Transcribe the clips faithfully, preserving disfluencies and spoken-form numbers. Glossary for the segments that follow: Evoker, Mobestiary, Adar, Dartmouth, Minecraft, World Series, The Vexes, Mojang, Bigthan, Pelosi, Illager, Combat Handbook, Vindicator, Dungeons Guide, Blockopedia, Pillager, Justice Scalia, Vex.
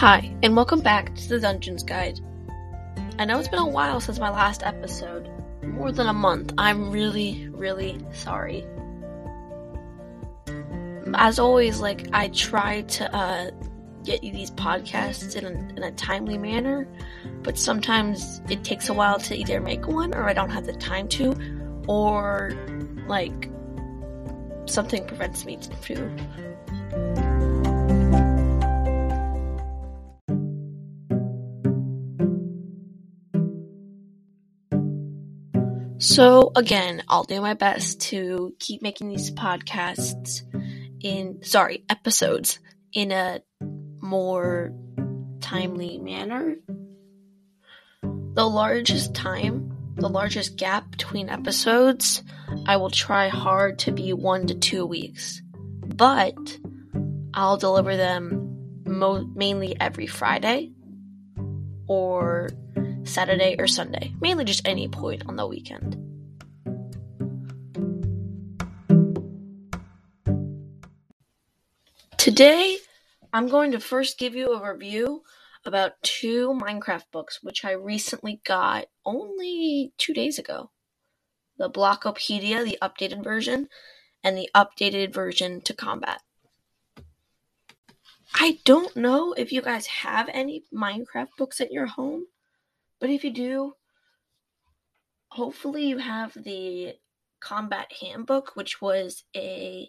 Hi, and welcome back to the Dungeons Guide. I know it's been a while since my last episode, more than a month. I'm really, really sorry. As always, like, I try to uh, get you these podcasts in a, in a timely manner, but sometimes it takes a while to either make one, or I don't have the time to, or, like, something prevents me to... So, again, I'll do my best to keep making these podcasts in, sorry, episodes in a more timely manner. The largest time, the largest gap between episodes, I will try hard to be one to two weeks. But I'll deliver them mo- mainly every Friday or Saturday or Sunday, mainly just any point on the weekend. Today, I'm going to first give you a review about two Minecraft books, which I recently got only two days ago. The Blockopedia, the updated version, and the updated version to Combat. I don't know if you guys have any Minecraft books at your home, but if you do, hopefully you have the Combat Handbook, which was a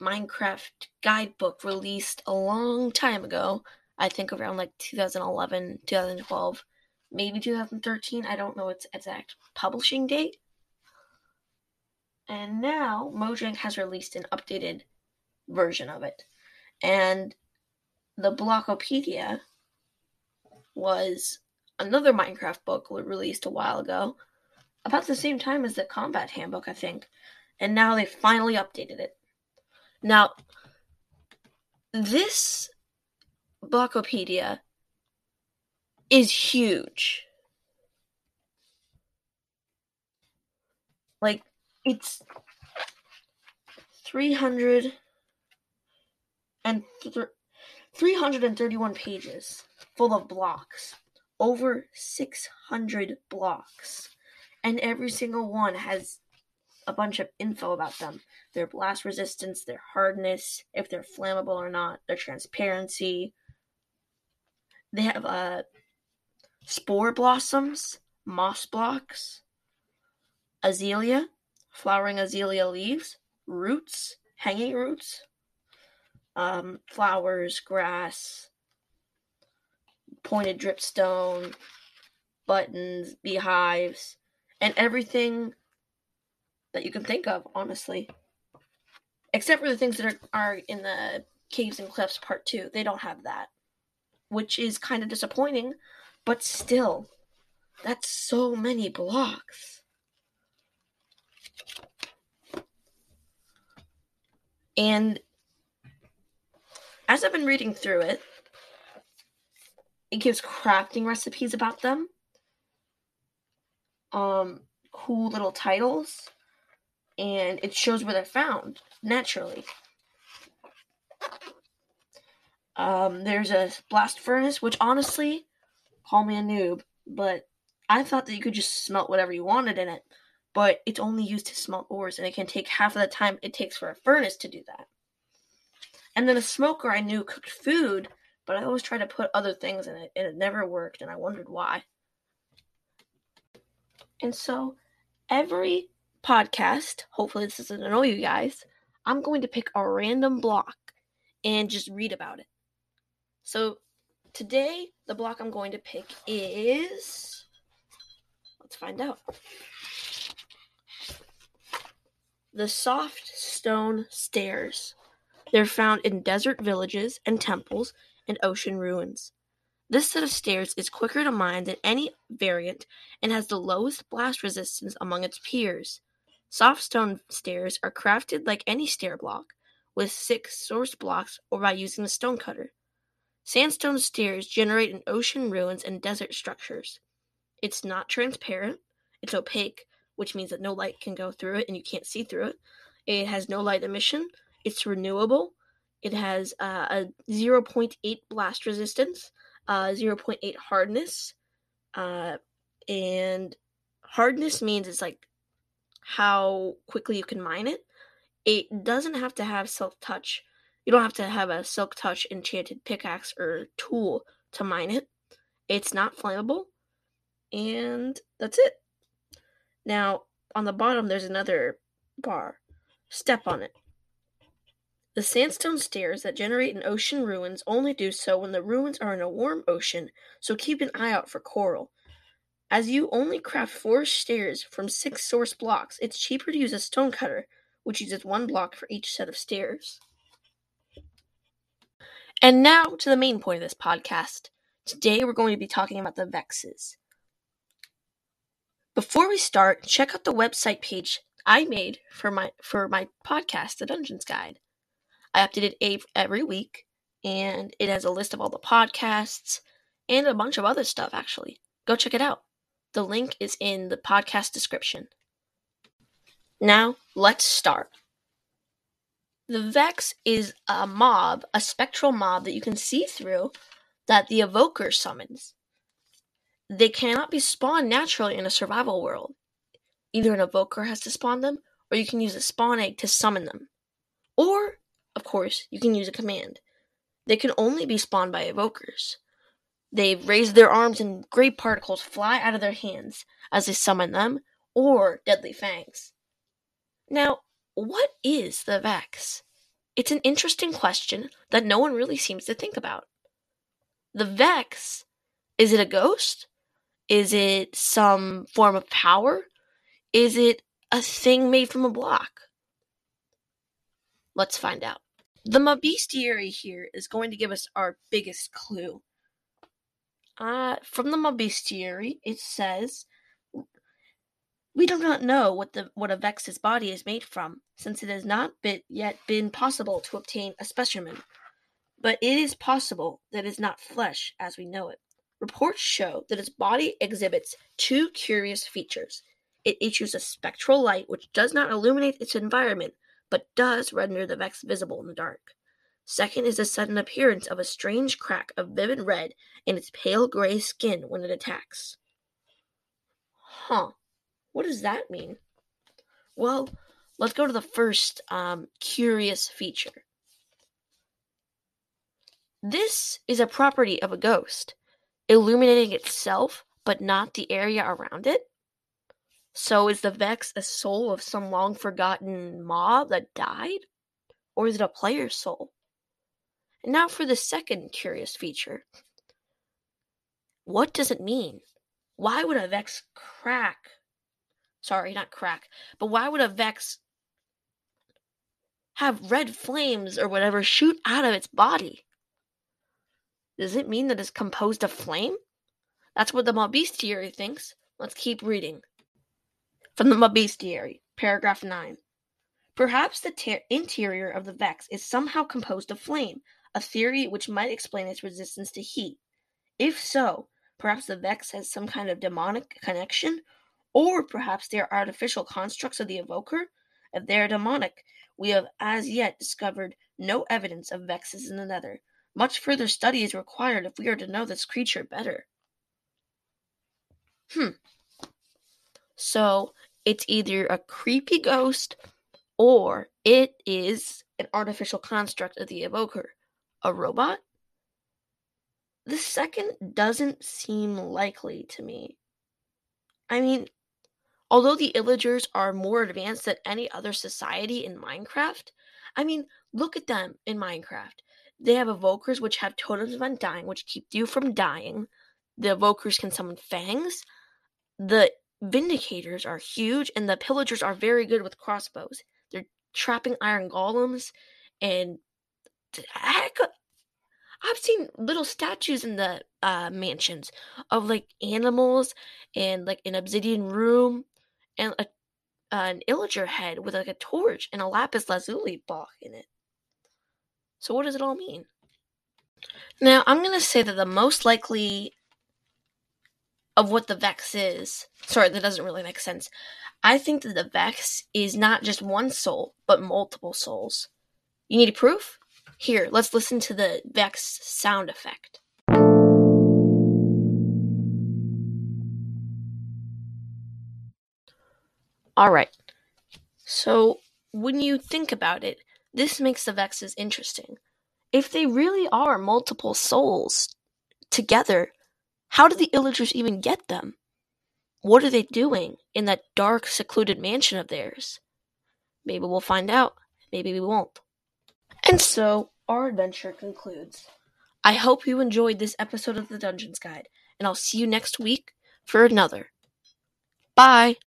Minecraft guidebook released a long time ago. I think around like twenty eleven, twenty twelve, maybe twenty thirteen. I don't know its exact publishing date. And now Mojang has released an updated version of it. And the Blockopedia was another Minecraft book released a while ago, about the same time as the Combat Handbook, I think. And now they finally updated it. Now, this Blockopedia is huge. Like, it's three hundred and th- three hundred thirty-one pages full of blocks. Over six hundred blocks, and every single one has a bunch of info about them. Their blast resistance, their hardness, if they're flammable or not, their transparency. They have uh, spore blossoms, moss blocks, azalea, flowering azalea leaves, roots, hanging roots, um, flowers, grass, pointed dripstone, buttons, beehives, and everything that you can think of, honestly. Except for the things that are, are in the Caves and Cliffs Part two. They don't have that, which is kind of disappointing, but still, that's so many blocks. And as I've been reading through it, it gives crafting recipes about them, um, cool little titles, and it shows where they're found, naturally. Um, there's a blast furnace, which honestly, call me a noob, but I thought that you could just smelt whatever you wanted in it, but it's only used to smelt ores, and it can take half of the time it takes for a furnace to do that. And then a smoker I knew cooked food, but I always tried to put other things in it, and it never worked, and I wondered why. And so, every podcast, hopefully this doesn't annoy you guys, I'm going to pick a random block and just read about it. So, today, the block I'm going to pick is... Let's find out. The soft stone stairs. They're found in desert villages and temples, and ocean ruins. This set of stairs is quicker to mine than any variant and has the lowest blast resistance among its peers. Soft stone stairs are crafted like any stair block, with six source blocks or by using the stonecutter. Sandstone stairs generate in ocean ruins and desert structures. It's not transparent, it's opaque, which means that no light can go through it and you can't see through it. It has no light emission, it's renewable, It has uh, a zero point eight blast resistance, uh, zero point eight hardness, uh, and hardness means it's like how quickly you can mine it. It doesn't have to have silk touch. You don't have to have a silk touch enchanted pickaxe or tool to mine it. It's not flammable, and that's it. Now, on the bottom, there's another bar. Step on it. The sandstone stairs that generate in ocean ruins only do so when the ruins are in a warm ocean, so keep an eye out for coral. As you only craft four stairs from six source blocks, it's cheaper to use a stone cutter, which uses one block for each set of stairs. And now to the main point of this podcast. Today we're going to be talking about the Vexes. Before we start, check out the website page I made for my for my podcast, The Dungeons Guide. I update it every week, and it has a list of all the podcasts and a bunch of other stuff, actually. Go check it out. The link is in the podcast description. Now, let's start. The Vex is a mob, a spectral mob that you can see through that the Evoker summons. They cannot be spawned naturally in a survival world. Either an Evoker has to spawn them, or you can use a spawn egg to summon them. Or, of course, you can use a command. They can only be spawned by Evokers. They raise their arms and gray particles fly out of their hands as they summon them, or deadly fangs. Now, what is the Vex? It's an interesting question that no one really seems to think about. The Vex, is it a ghost? Is it some form of power? Is it a thing made from a block? Let's find out. The Mobestiary here is going to give us our biggest clue. Uh, from the Mobestiary, it says, we do not know what the what a Vex's body is made from, since it has not been, yet been possible to obtain a specimen. But it is possible that it is not flesh as we know it. Reports show that its body exhibits two curious features. It issues a spectral light which does not illuminate its environment, but does render the Vex visible in the dark. Second is the sudden appearance of a strange crack of vivid red in its pale gray skin when it attacks. Huh. What does that mean? Well, let's go to the first um, curious feature. This is a property of a ghost, illuminating itself, but not the area around it. So is the Vex a soul of some long-forgotten mob that died? Or is it a player's soul? And now for the second curious feature. What does it mean? Why would a Vex crack? Sorry, not crack. But why would a Vex have red flames or whatever shoot out of its body? Does it mean that it's composed of flame? That's what the Mobestiary thinks. Let's keep reading. From the Mobestiary, paragraph nine. Perhaps the ter- interior of the Vex is somehow composed of flame, a theory which might explain its resistance to heat. If so, perhaps the Vex has some kind of demonic connection, or perhaps they are artificial constructs of the Evoker. If they are demonic, we have as yet discovered no evidence of Vexes in the Nether. Much further study is required if we are to know this creature better. Hmm. So, it's either a creepy ghost, or it is an artificial construct of the Evoker. A robot? The second doesn't seem likely to me. I mean, although the Illagers are more advanced than any other society in Minecraft, I mean, look at them in Minecraft. They have Evokers which have totems of undying, which keep you from dying. The Evokers can summon fangs. The Vindicators are huge, and the Pillagers are very good with crossbows. They're trapping iron golems, and heck, I've seen little statues in the uh, mansions of, like, animals and, like, an obsidian room and a, uh, an Illager head with, like, a torch and a lapis lazuli block in it. So what does it all mean? Now, I'm going to say that the most likely of what the Vex is. Sorry, that doesn't really make sense. I think that the Vex is not just one soul, but multiple souls. You need a proof? Here, let's listen to the Vex sound effect. Alright, so when you think about it, this makes the Vexes interesting. If they really are multiple souls together, how do the Illagers even get them? What are they doing in that dark, secluded mansion of theirs? Maybe we'll find out. Maybe we won't. And so, our adventure concludes. I hope you enjoyed this episode of the Dungeons Guide, and I'll see you next week for another. Bye!